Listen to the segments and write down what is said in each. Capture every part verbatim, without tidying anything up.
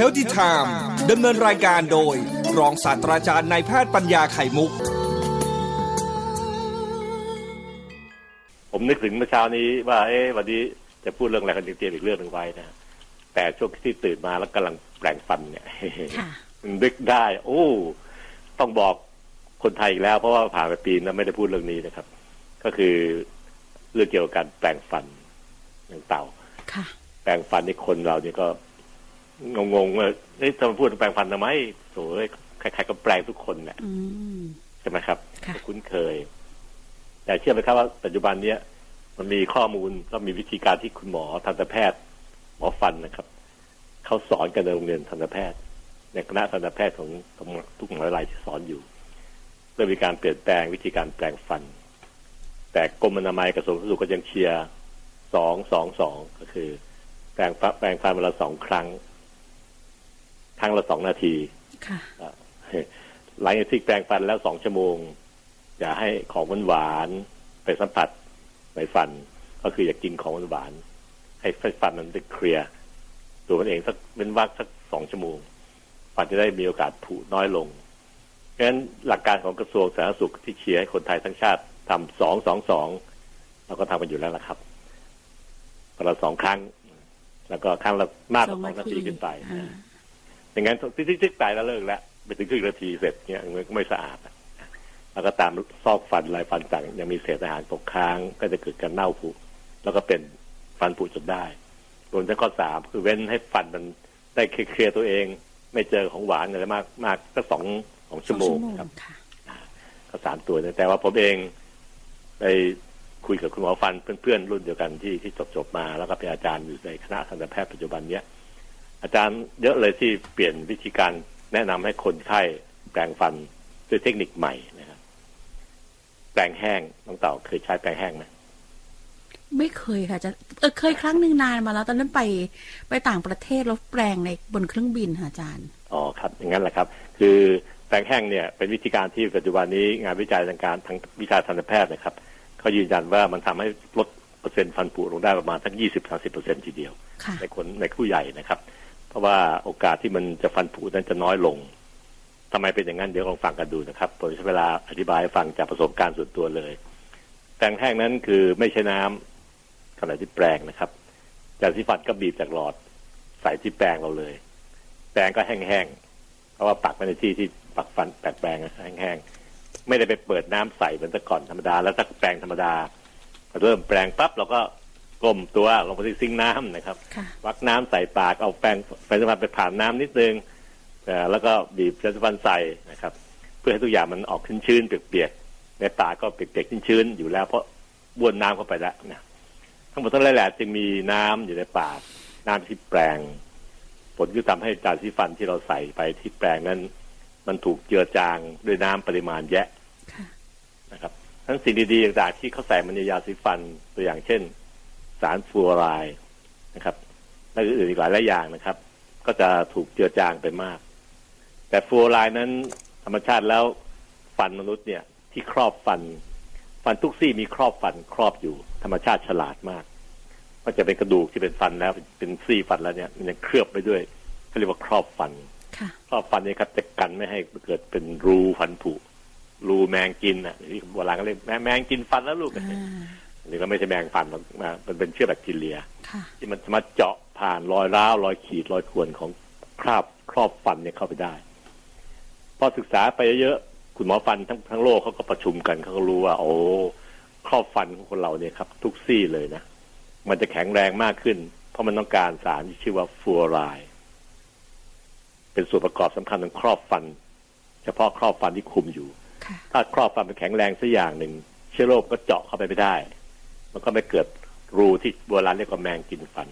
Healthy Time ดำเนินรายการโดยรองศาสตราจารย์นายแพทย์ปัญญาไข่มุกผมนึกถึงเมื่อเช้านี้ว่าเอ๊ะวันนี้จะพูดเรื่องอะไรกันเตรียมอีกเรื่องนึงไว้นะแต่ช่วงที่ตื่นมาแล้วกำลังแปรงฟันเนี่ยนึกได้โอ้ต้องบอกคนไทยอีกแล้วเพราะว่าผ่านไปปีนึงไม่ได้พูดเรื่องนี้นะครับก็คือเรื่องเกี่ยวกับการแปรงฟันอย่างเต่าแปรงฟันนี่คนเราเนี่ยก็งงๆว่าเอ๊ะจะมาพูดแปรงฟันทำไมโอ้ยใครๆก็แปรงทุกคนแหละใช่ไหมครับคุ้นเคยแต่เชื่อไหมครับว่าปัจจุบันเนี้ยมันมีข้อมูลก็มีวิธีการที่คุณหมอทันตแพทย์หมอฟันนะครับเขาสอนกันในโรงเรียนทันตแพทย์ในคณะทันตแพทย์ของทุกมหาวิทยาลัยที่สอนอยู่เรื่องมีการเปลี่ยนแปลงวิธีการแปลงฟันแต่กรมอนามัยกระทรวงสาธารณสุขก็ยังเชียร์สองสองสองก็คือแปลงฟันแปลงฟันวันละสองครั้งครั้งละสองนาทีหลังจากที่แปลงฟันแล้วสองชั่วโมงอย่าให้ของหวานไปสัมผัสในฟันก็คืออย่ากินของหวานให้ฟันมันได้เคลียร์ตัวมันเองสักเป็นวักสักสองชั่วโมงฟันจะได้มีโอกาสผุน้อยลงเพราะฉะนั้นหลักการของกระทรวงสาธารณสุขที่เชียร์ให้คนไทยทั้งชาติทำสองสองสองเราก็ทำกันอยู่แล้วนะครับวันละสองครั้งแล้วก็ครั้งละมากกว่าสองนาทีขึ้นไปอย่างนั้นติ๊กๆตายแล้วเลิกแล้วไปถึงครึ่งนาทีเสร็จเนี่ยมันก็ไม่สะอาดแล้วก็ตามซอกฟันลายฟันต่างยังมีเศษอาหารตกค้างก็จะเกิดการเน่าผุแล้วก็เป็นฟันผุจนได้รวมทั้งข้อสามคือเว้นให้ฟันมันได้เคลียร์ตัวเองไม่เจอของหวานอะไรมากมากก็สองสองชั่วโมงครับก็สามตัวนะแต่ว่าผมเองไปคุยกับคุณหมอฟันเพื่อนๆรุ่นเดียวกันที่ที่จบจบมาแล้วก็เป็นอาจารย์อยู่ในคณะทันตแพทย์ปัจจุบันเนี้ยอาจารย์เยอะเลยที่เปลี่ยนวิธีการแนะนำให้คนไข้แปรงฟันด้วยเทคนิคใหม่นะครับแปรงแห้งน้องเต่าเคยใช้แปรงแห้งไหมไม่เคยค่ะจะเออเคยครั้งหนึ่งนานมาแล้วตอนนั้นไปไปต่างประเทศแล้วแปรงในบนเครื่องบินค่ะอาจารย์อ๋อครับอย่างนั้นแหละครับคือแปรงแห้งเนี่ยเป็นวิธีการที่ปัจจุบันนี้งานวิจัยทางการทางวิชาทันตแพทย์นะครับเขายืนยันว่ามันทำให้ลดเปอร์เซ็นต์ฟันผุลงได้ประมาณทั้งยี่สิบสามสิบเปอร์เซ็นต์ทีเดียวในคนในผู้ใหญ่นะครับเพราะว่าโอกาสที่มันจะฟันผุนั้นจะน้อยลงทำไมเป็นอย่างนั้นเดี๋ยวลองฟังกันดูนะครับผมใช้เวลาอธิบายให้ฟังจากประสบการณ์ส่วนตัวเลยแปรงแห้งนั้นคือไม่ใช้น้ำขณะที่แปรงนะครับจากที่ฟันก็บีบจากหลอดใส่ที่แปรงเราเลยแปรงก็แห้งๆเพราะว่าปักไว้ในที่ที่ปักฟันแปรงแปรงแห้งๆไม่ได้ไปเปิดน้ำใส่เหมือนแต่ก่อนธรรมดาแล้วถ้าแปรงธรรมดาเริ่มแปรงปั๊บเราก็ก้มตัวลงไปที่ซิงค์น้ำนะครับวักน้ำใส่ปากเอาแปรงแปรงฟันไปผ่านน้ำนิดนึงแล้วก็บีบแปรงฟันใส่นะครับเพื่อให้ทุกอย่างมันออกชื้นๆเปียกๆในปากก็เปียกๆชื้นๆอยู่แล้วเพราะบ้วนน้ำเข้าไปแล้วนะทั้งหมดทั้งหลายแหละจึงมีน้ำอยู่ในปากน้ำที่แปรงผลคือทำให้จานที่ฟันที่เราใส่ไปที่แปรงนั้นมันถูกเจือจางด้วยน้ำปริมาณแยะนะครับทั้งสิ่งดีๆต่างๆที่เขาใส่มันในยาสีฟันตัวอย่างเช่นสารฟลูออไรด์นะครับและอื่นๆอีกหลายหลายอย่างนะครับก็จะถูกเจือจางไปมากแต่ฟลูออไรด์นั้นธรรมชาติแล้วฟันมนุษย์เนี่ยที่ครอบฟันฟันทุกซี่มีครอบฟันครอบอยู่ธรรมชาติฉลาดมากก็จะเป็นกระดูกที่เป็นฟันแล้วเป็นซี่ฟันแล้วเนี่ยมันยังเคลือบไปด้วยเขาเรียกว่าครอบฟันครอบฟันนี่ครับจะกันไม่ให้เกิดเป็นรูฟันผุรูแมงกินอ่ะที่โบราณเขาเรียกแมงกินฟันแล้วลูกหรือก็ไม่ใช่แมงฟันมันเป็นเชื้อแบคทีเรียที่มันสามารถเจาะผ่านรอยร้าวรอยขีดรอยข่วนของคราบครอบฟันเนี่ยเข้าไปได้พอศึกษาไปเยอะๆคุณหมอฟันทั้งทั้งโลกเขาก็ประชุมกันเขาก็รู้ว่าโอ้ครอบฟันของคนเราเนี่ยครับทุกซี่เลยนะมันจะแข็งแรงมากขึ้นเพราะมันต้องการสารที่ชื่อว่าฟลูออไรด์เป็นส่วนประกอบสำคัญของครอบฟันเฉพาะครอบฟันที่คุมอยู่ถ้าครอบฟันมันแข็งแรงสักอย่างหนึ่งเชื้อโรคก็เจาะเข้าไปไม่ได้มันก็ไม่เกิดรูที่โบราณเรียกว่าแมงกินฟัน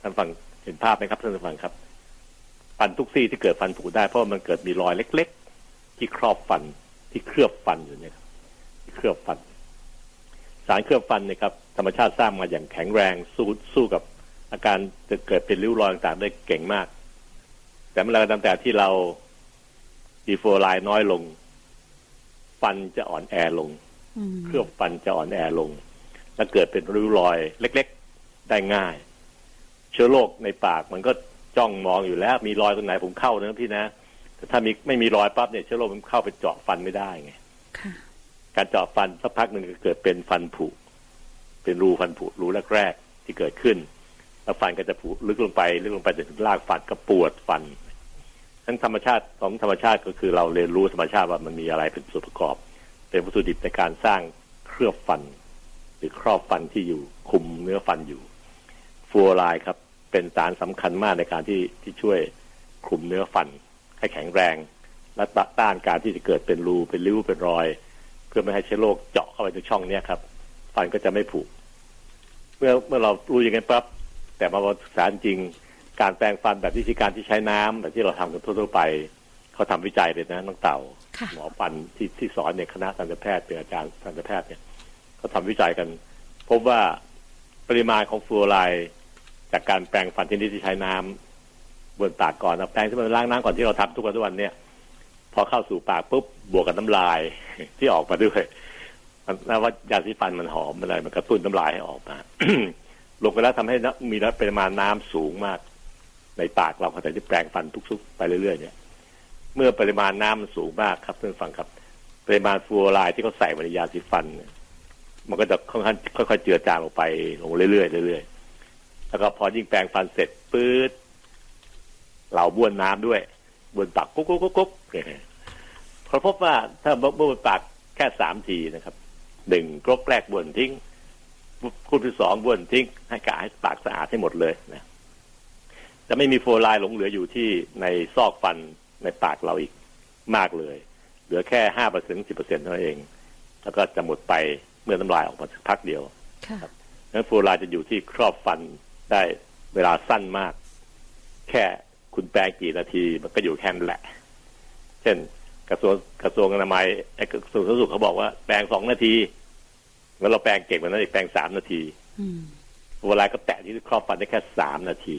ท่านฟังเห็นภาพไหมครับท่านฟังครับฟันทุกซี่ที่เกิดฟันผุได้เพราะมันเกิดมีรอยเล็กๆที่ครอบฟันที่เคลือบฟันอยู่เนี่ยที่เคลือบฟันสารเคลือบฟันเนี่ยครับธรรมชาติสร้างมาอย่างแข็งแรงสู้สู้กับอาการจะเกิดเป็นริ้วรอยต่างๆได้เก่งมากแต่เมื่อไรก็ตามแต่ที่เราดีฟลูออไรด์น้อยลงฟันจะอ่อนแอลงเคลือบฟันจะอ่อนแอลงและเกิดเป็นริ้วรอยเล็กๆได้ง่ายเชื้อโรคในปากมันก็ จ้องมองอยู่แล้วมีรอยตรงไหนผมเข้านะพี่นะแต่ถ้ามีไม่มีรอยปั๊บเนี่ยเชื้อโรคมันเข้าไปเจาะฟันไม่ได้ไงการเจาะฟันสักพักหนึ่งก็เกิดเป็นฟันผุเป็นรูฟันผุรูแรกๆที่เกิดขึ้นแล้วฟันก็จะผุลึกลงไปลึกลงไปจนถึงรากฟันก็ปวดฟันทั้งธรรมชาติของธรรมชาติก็คือเราเรียนรู้ธรรมชาติว่ามันมีอะไรเป็นส่วนประกอบเป็นวัตถุดิบในการสร้างเคลือบฟันหรือครอบฟันที่อยู่คุมเนื้อฟันอยู่ฟลูออไรด์ครับเป็นสารสำคัญมากในการที่ที่ช่วยคุมเนื้อฟันให้แข็งแรงและต้านการที่จะเกิดเป็นรูเป็นริ้วเป็นรอยเพื่อไม่ให้เชื้อโรคเจาะเข้าไปในช่องนี้ครับฟันก็จะไม่ผุเมื่อเมื่อเรารู้อย่างนั้นปั๊บแต่มาศึกษาจริงการแปรงฟันแบบวิธีการที่ใช้น้ำแบบที่เราทำกันทั่วๆไปเขาทำวิจัยเลยนะน้องเต่าหมอฟันที่ที่สอนเนี่ยคณะทันตแพทย์เป็นอาจารย์ทันตแพทย์เนี่ยเขาทำวิจัยกันพบว่าปริมาณของฟลูออไรด์จากการแปรงฟันชนิดที่ใช้น้ำบนปากก่อนนะแปรงที่มันล้างน้ำก่อนที่เราทำทุกวันทุกวันเนี่ยพอเข้าสู่ปากปุ๊บบวกกับน้ำลายที่ออกมาด้วยนะว่ายาสีฟันมันหอมอะไรมันกระตุ้นน้ำลายให้ออกมา ลงไปแล้วทำให้มีปริมาณน้ำสูงมากในปากเราพอแต่ที่แปรงฟันทุกๆไปเรื่อยๆเนี่ยเมื่อปริมาณน้ำมันสูงมากครับท่านฟังครับปริมาณฟลูออไรด์ที่เขาใส่ในยาสีฟันมันก็จะค่อนข้างค่อยๆเจือจางลงไปลงเรื่อยๆเรื่อยๆแล้วก็พอยิ่งแปรงฟันเสร็จปื๊ดเราบ้วนน้ำด้วยบ้วนปากกุ๊กกุ๊กกุ๊กเขาพบว่าถ้าบ้วนปากแค่สามทีนะครับหนึ่งกรกแรกบ้วนทิ้งกรกที่สองบ้วนทิ้งให้กะให้ปากสะอาดให้หมดเลยนะจะไม่มีฟลูออไรด์หลงเหลืออยู่ที่ในซอกฟันในปากเราอีกมากเลยเหลือแค่ ห้าเปอร์เซ็นต์ถึงสิบเปอร์เซ็นต์ เท่านั้นเองแล้วก็จะหมดไปเมื่อน้ำลายออกมาสักพักเดียวครับงั้นฟลูออไรด์จะอยู่ที่ครอบฟันได้เวลาสั้นมากแค่คุณแปรงกี่นาทีมันก็อยู่แค่นั้นแหละเช่นกระทรวงกระทรวงอนามัยกระทรวงสาธารณสุขเขาบอกว่าแปรงสองนาทีแล้วเราแปรงเก่งกว่านั้นอีกแปรงสามนาทีฟลูออไรด์ก็แตะที่ครอบฟันได้แค่สามนาที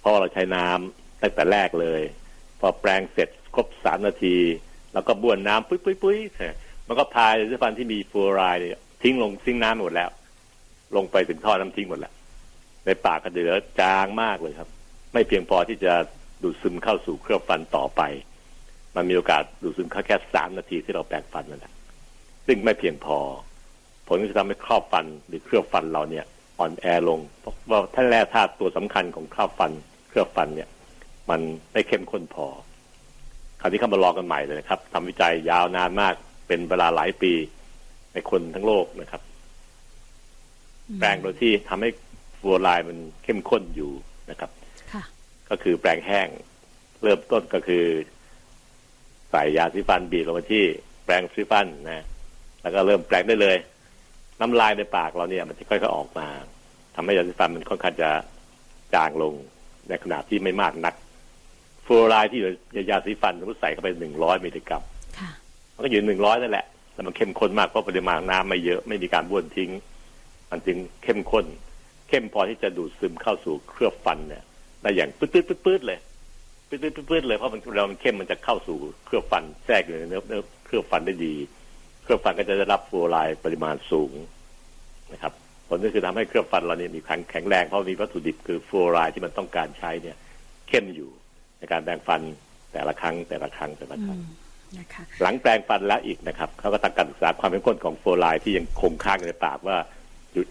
เพราะเราใช้น้ำตั้งแต่แรกเลยพอแปรงเสร็จครบสามนาทีแล้วก็บ้วนน้ำปุ้ยปุ้ยปุ้ยมันก็พายด้วยฟันที่มีฟลูออไรด์ทิ้งลงทิ้งน้ำหมดแล้วลงไปถึงท่อน้ำทิ้งหมดแล้วในปากก็เดือดจางมากเลยครับไม่เพียงพอที่จะดูดซึมเข้าสู่เคลือบฟันต่อไปมันมีโอกาสดูดซึมเข้าแค่สามนาทีที่เราแปรงฟันนั่นแหละซึ่งไม่เพียงพอผลก็จะทำให้ครอบฟันหรือเคลือบฟันเราเนี่ยอ่อนแอลงเพราะว่าท่านแร่ธาตุตัวสำคัญของครอบฟันเคลือบฟันเนี่ยมันไม่เข้มข้นพอคราวนี้เขามาลองกันใหม่เลยนะครับทำวิจัยยาวนานมากเป็นเวลาหลายปีในคนทั้งโลกนะครับแปรงโดยที่ทำให้ฟลูออไรด์มันเข้มข้นอยู่นะครับก็คือแปรงแห้งเริ่มต้นก็คือใส่ยาสีฟันบีบลงมาที่แปรงสีฟันนะแล้วก็เริ่มแปรงได้เลยน้ำลายในปากเราเนี่ยมันจะค่อยๆออกมาทำให้ยาสีฟันมันค่อนข้างจะจางลงในขนาดที่ไม่มากนักฟลูออไรด์ที่อยู่ในยาสีฟันเราใส่เข้าไปหนึ่งร้อยมิลลิกรัมมันก็อยู่หนึ่งร้อยนั่นแหละแต่มันเข้มข้นมากเพราะปริมาณน้ำไม่เยอะไม่มีการบ้วนทิ้งมันจึงเข้มข้นเข้มพอที่จะดูดซึมเข้าสู่เคลือบฟันเนี่ยได้อย่างปื๊ดปื๊ดปื๊ดปื๊ดเลยปื๊ดปื๊ดปื๊ดเลยเพราะมันเรามันเข้มมันจะเข้าสู่เคลือบฟันแทรกอยู่ในเนื้อเนื้อเคลือบฟันได้ดีเคลือบฟันก็จะได้รับฟลูออไรด์ปริมาณสูงนะครับผลก็คือทำให้เคลือบฟันเราเนี่ยมีแข็งแรงเพราะมีวัตถุดิบคือฟลูออไรด์ที่มันต้องการใช้เนี่ยเข้มอยู่ในการแปรงฟันแต่ละครั้งแต่ละครั้งแต่ละครั้งนะคะหลังแปรงฟันแล้วอีกนะครับเขาก็ทำการศึกษาความเข้มข้นของฟลูออไรด์ที่ยังคงค้างอยู่ในปากว่า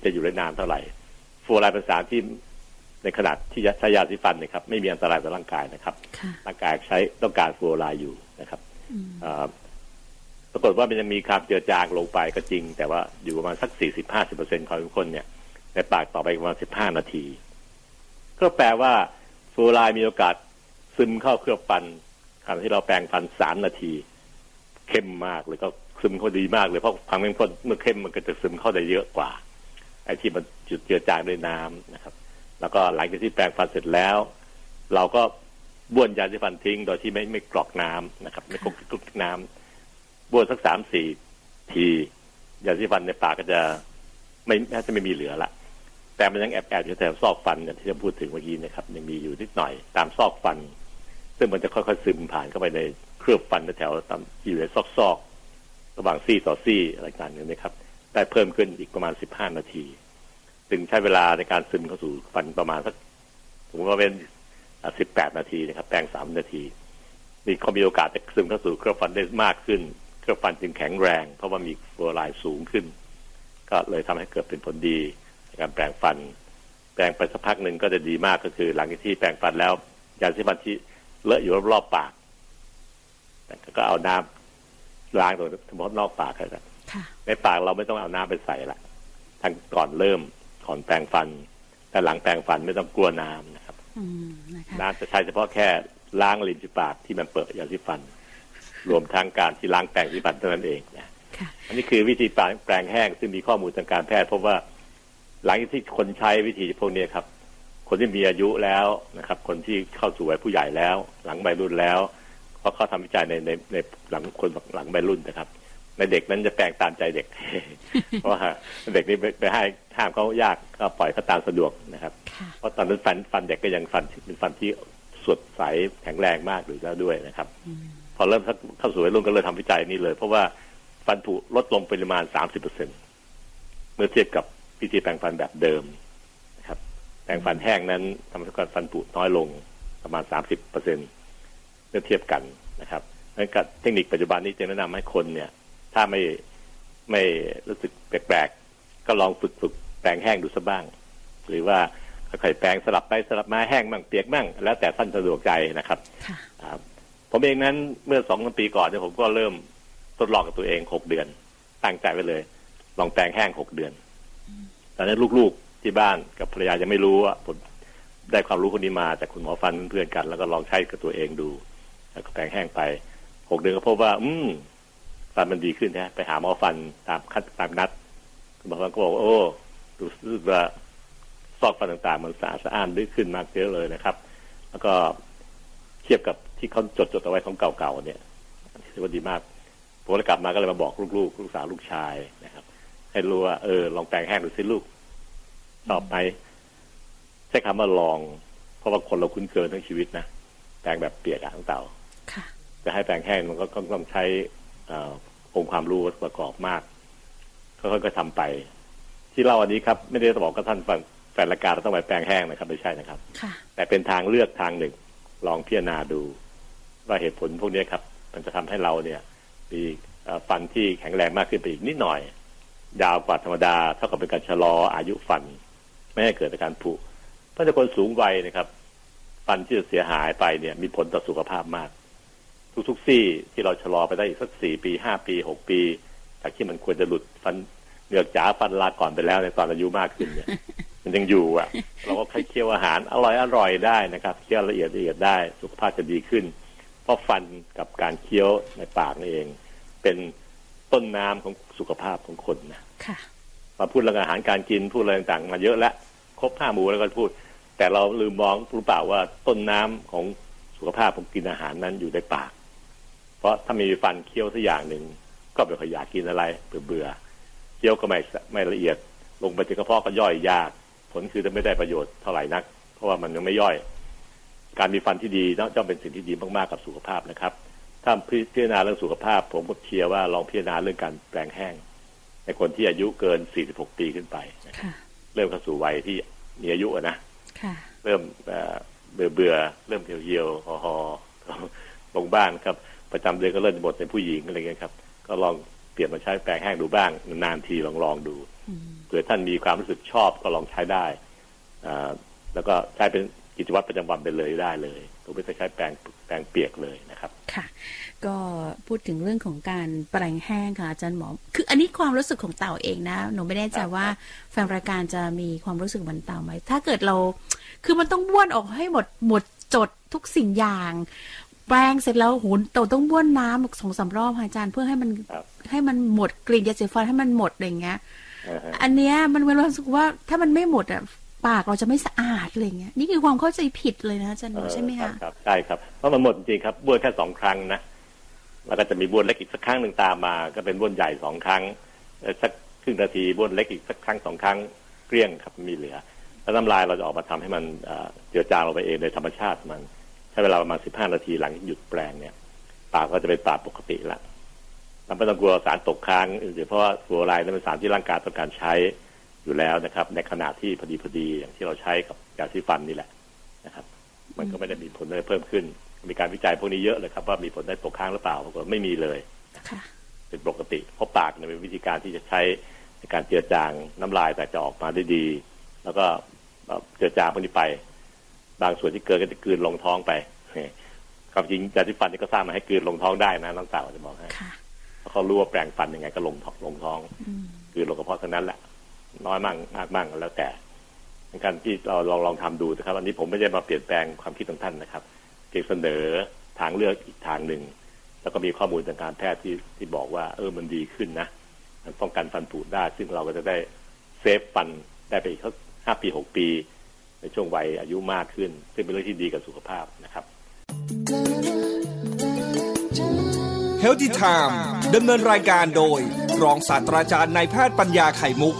จะอยู่ได้นานเท่าไหร่ฟลูออไรด์เป็นสารที่ในขนาดที่ใช้ยาสีฟันนะครับไม่มีอันตรายต่อร่างกายนะครับร่างกายใช้ต้องการฟลูออไรด์อยู่นะครับปรากฏว่ามันยังมีความเจือจางลงไปก็จริงแต่ว่าอยู่ประมาณสัก สี่สิบถึงห้าสิบเปอร์เซ็นต์ ความเข้มข้นเนี่ยในปากต่อไปประมาณสิบห้านาทีก็แปลว่าฟลูออไรด์มีโอกาสซึมเข้าเคลือบฟันขณะที่เราแปรงฟันสามนาทีเข้มมากเลยก็ซึมเข้าดีมากเลยเพราะความเข้มข้นเมื่อเข้มมันก็จะซึมเข้าได้เยอะกว่าไอ้ที่มันจุดเจือจางด้วยน้ำนะครับแล้วก็หลังจากที่แปรงฟันเสร็จแล้วเราก็บ้วนยาสีฟันทิ้งโดยที่ไม่ไม่กรอกน้ำนะครับไม่กรุบน้ำบ้วนสัก สามถึงสี่ ทียาสีฟันในปากก็จะไม่แทบจะไม่มีเหลือละแต่มันยังแอบๆอยู่แถวซอกฟันอย่างที่เราพูดถึงเมื่อกี้นะครับยังมีอยู่นิดหน่อยตามซอกฟันซึ่งมันจะค่อยๆซึมผ่านเข้าไปในเคลือบฟันแถวตามอยู่ในซอกๆระหว่างซี่ต่อซี่อะไรต่างๆเนี่ยครับได้เพิ่มขึ้นอีกประมาณสิบห้านาทีซึ่งใช้เวลาในการซึมเข้าสู่ฟันประมาณสัก ผมก็เป็นสิบแปดนาทีนะครับแปลงสามนาทีนี่เขามีโอกาสจะซึมเข้าสู่เครื่องฟันได้มากขึ้นเครื่องฟันจึงแข็งแรงเพราะว่ามีฟลูออไรด์สูงขึ้นก็เลยทำให้เกิดเป็นผลดีในการแปลงฟันแปลงไปสักพักหนึ่งก็จะดีมากก็คือหลังที่แปลงฟันแล้วยาสีฟันที่เลอะอยู่รอบๆปากก็เอาน้ำล้างตัวทั้งหมดนอกปากครับในปากเราไม่ต้องเอาน้ำไปใส่ละทั้งก่อนเริ่มก่อนแปรงฟันแต่หลังแปรงฟันไม่ต้องกลัวน้ำนะครับน้ำจะใช้เฉพาะแค่ล้างลิ้นที่ปากที่มันเปิดยาสีฟันรวมทั้งการที่ล้างแปรงสีฟันเท่านั้นเองนะอันนี้คือวิธีแปรงแห้งซึ่งมีข้อมูลทางการแพทย์พบว่าหลังที่คนใช้วิธีพวกนี้ครับคนที่มีอายุแล้วนะครับคนที่เข้าสู่วัยผู้ใหญ่แล้วหลังวัยรุ่นแล้วเพราะเขาทำวิจัยในในในหลังคนหลังวัยรุ่นนะครับในเด็กนั้นจะแปลงตามใจเด็ก เพราะว่าเด็กนี่ไปให้ห้ามเขายากก็ปล่อยเขาตามสะดวกนะครับเพราะตอนนั้นฟันฟันเด็กก็ยังฟันเป็นฟันที่สดใสแข็งแรงมากอยู่แล้วด้วยนะครับพอเริ่มเข้าสู่วัยรุ่นก็เลยทำวิจัยนี้เลยเพราะว่าฟันผุลดลงปริมาณ สามสิบเปอร์เซ็นต์ เมื่อเทียบกับวิธีแปรงฟันแบบเดิมนะครับแปรงฟันแห้งนั้นทำให้ฟันผุน้อยลงประมาณ สามสิบเปอร์เซ็นต์ เมื่อเทียบกันนะครับงั้นกับเทคนิคปัจจุบันนี้จะแนะนำให้คนเนี่ยถ้าไม่ไม่รู้สึกแปลกๆก็ลองฝึกฝึกแปรงแห้งดูสักบ้างหรือว่าค่อยๆแปรงสลับไปสลับมาแห้งบ้างเปียกบ้างแล้วแต่ท่านสะดวกใจนะครับผมเองนั้นเมื่อสองสามปีก่อนเนี่ยผมก็เริ่มทดลองกับตัวเองหกเดือนตั้งใจไว้เลยลองแปรงแห้งหกเดือนตอนนั้นลูกๆที่บ้านกับภรรยายังไม่รู้ว่าผมได้ความรู้คนนี้มาจากคุณหมอฟันเพื่อนกันแล้วก็ลองใช้กับตัวเองดูแล้วก็แปรงแห้งไปหกเดือนก็พบว่าอืมฟันมันดีขึ้นนะไปหาหมอฟันตามขั้นตามนัดคุณหมอฟันก็บอกโอ้รู้สึกว่าซอกฟันต่างๆมันสะอาดสะอ้านดีขึ้นมากเยอะเลยนะครับแล้วก็เทียบกับที่เขาจดๆเอาไว้ของเก่าๆเนี่ยถือว่าดีมากผมเลยกลับมาก็เลยมาบอกลูกๆลูกสาวลูกชายนะครับให้รู้ว่าเออลองแปรงแห้งดูสิลูกต่อไปใช้คำว่าลองเพราะว่าคนเราคุ้นเคยทั้งชีวิตนะแปรงแบบเปียกอะทั้งเต่าจะให้แปรงแห้งมันก็ต้องใช้องค์ความรู้ประกอบมากค่อยๆก็ทำไปที่เล่าอันนี้ครับไม่ได้บอกกับท่านแฟนรายการต้องไปแปรงแห้งนะครับไม่ใช่นะครับแต่เป็นทางเลือกทางหนึ่งลองพิจารณาดูว่าเหตุผลพวกนี้ครับมันจะทำให้เราเนี่ยมีฟันที่แข็งแรงมากขึ้นไปอีกนิดหน่อยยาวกว่าธรรมดาเท่ากับเป็นการชะลออายุฟันไม่ให้เกิดอาการผุถ้าจะคนสูงวัยนะครับฟันที่จะเสียหายไปเนี่ยมีผลต่อสุขภาพมากทุกๆซี่ที่เราชะลอไปได้อีกสักสี่ปีห้าปีหกปีจากที่มันควรจะหลุดฟันเหงือกจ๋าฟันลาก่อนไปแล้วในตอนอายุมากขึ้นเนี่ยมันยังอยู่อ่ะเราก็เคี้ยวอาหารอร่อยอร่อยได้นะครับเคี้ยวละเอียดละเอียดได้สุขภาพจะดีขึ้นเพราะฟันกับการเคี้ยวในปากนี่เองเป็นต้นน้ำของสุขภาพของคนนะมาพูดเรื่องอาหารการกินพูดอะไรต่างๆมาเยอะแล้วครบห้าหมู่แล้วก็พูดแต่เราลืมมองหรือเปล่าว่าต้นน้ำของสุขภาพของกินอาหารนั้นอยู่ในปากเพราะถ้ามีฟันเคี้ยวสักอย่างหนึ่งก็ไม่ค่อยอยากกินอะไรเบื่อเบื่อเคี้ยวก็ไม่ไม่ละเอียดลงไปถึงกระเพาะก็ย่อยยากผลคือจะไม่ได้ประโยชน์เท่าไหร่นักเพราะว่ามันยังไม่ย่อยการมีฟันที่ดีย่อมเป็นสิ่งที่ดีมากๆกับสุขภาพนะครับถ้าพิจารณาเรื่องสุขภาพผมก็เชียร์ว่าลองพิจารณาเรื่องการแปรงแห้งในคนที่อายุเกินสี่สิบหกปีขึ้นไปเริ่มเข้าสู่วัยที่มีอายุนะเริ่มเบื่อเบื่อเริ่มเหี่ยวเหี่ยวหอหอลงบ้านครับประจำเดือนก็เริ่มหมดในผู้หญิงอะไรเงี้ยครับก็ลองเปลี่ยนมาใช้แปรงแห้งดูบ้างนานทีลองลองดูเผื่อท่านมีความรู้สึกชอบก็ลองใช้ได้แล้วก็ใช้เป็นกิจวัตรประจำวันไปเลยได้เลยตัวไม่ต้องใช้แปรงแปรงเปียกเลยนะครับค่ะก็พูดถึงเรื่องของการแปรงแห้งค่ะอาจารย์หมอคืออันนี้ความรู้สึกของเต่าเองนะหนูไม่แน่ใจว่าแฟนรายการจะมีความรู้สึกเหมือนเต่าไหมถ้าเกิดเราคือมันต้องบ้วนออกให้หมดหมดจดทุกสิ่งอย่างแปรงเสร็จแล้วหูเต่าต้องบ้วนน้ำสองสามรอบค่ะอาจารย์เพื่อให้มันให้มันหมดกลิ่นยาสีฟันให้มันหมดอะไรเงี้ยอันเนี้ยมันเป็นความรู้สึกว่าถ้ามันไม่หมดอ่ะปากเราจะไม่สะอาดอะไรเงี้ยนี่คือความเข้าใจผิดเลยนะอาจารย์หมอใช่ไหมคะครับใช่ครับเพราะมันหมดจริงครับบ้วนแค่สองครั้งนะแล้วก็จะมีบ้วนเล็กอีกสักครั้งหนึ่งตามมาก็เป็นบ้วนใหญ่สองครั้งสักครึ่งนาทีบ้วนเล็กอีกสักครั้งสองครั้งเกลี้ยงครับมีเหลือแล้วน้ำลายเราจะออกมาทำให้มันเจือจางลงไปเองโดยธรรมชาติมันใช้เวลาประมาณสิบห้านาทีหลังหยุดแปรงเนี่ยปากก็จะเป็นปากปกติละเราไม่ต้องกลัวสารตกค้างโดยเฉพาะฟลูออไรด์นั้นเป็นสารที่ร่างกายต้องการใช้อยู่แล้วนะครับในขณะที่พอดีพอดีอย่างที่เราใช้กับยาสีฟันนี่แหละ นะครับมันก็ไม่ได้มีผลอะไรเพิ่มขึ้นมีการวิจัยพวกนี้เยอะเลยครับว่ามีผลได้ตกค้างหรือเปล่าปรากฏไม่มีเลยเป็นปกติเพราะปากเนี่ยเป็นวิธีการที่จะใช้ในการเจือจางน้ำลายแต่จะออกมาได้ดีแล้วก็เจือจางพวกนี้ไปบางส่วนที่เกินก็จะกืนลงท้องไปความจริงยาที่ฟันนี่ก็สร้างมาให้กืนลงท้องได้นะน้องสาวจะบอกให้แล้วเขารู้ว่าแปรงฟันยังไงก็ลงท้องลงท้องกืนลงกระเพาะเท่านั้นแหละน้อยมั่งมากมั่งแล้วแต่ในการที่เราลองลองทำดูนะครับอันนี้ผมไม่ได้มาเปลี่ยนแปลงความคิดของท่านนะครับเพียงเสนอทางเลือกอีกทางหนึ่งแล้วก็มีข้อมูลทางการแพทย์ที่ที่บอกว่าเออมันดีขึ้นนะมันป้องกันฟันผุได้ซึ่งเราก็จะได้เซฟฟันได้ไปอีกห้าปีหกปีในช่วงวัยอายุมากขึ้นซึ่งเป็นเรื่องที่ดีกับสุขภาพนะครับ Healthy Time ดำเนินรายการโดยรองศาสตราจารย์นายแพทย์ปัญญาไข่มุก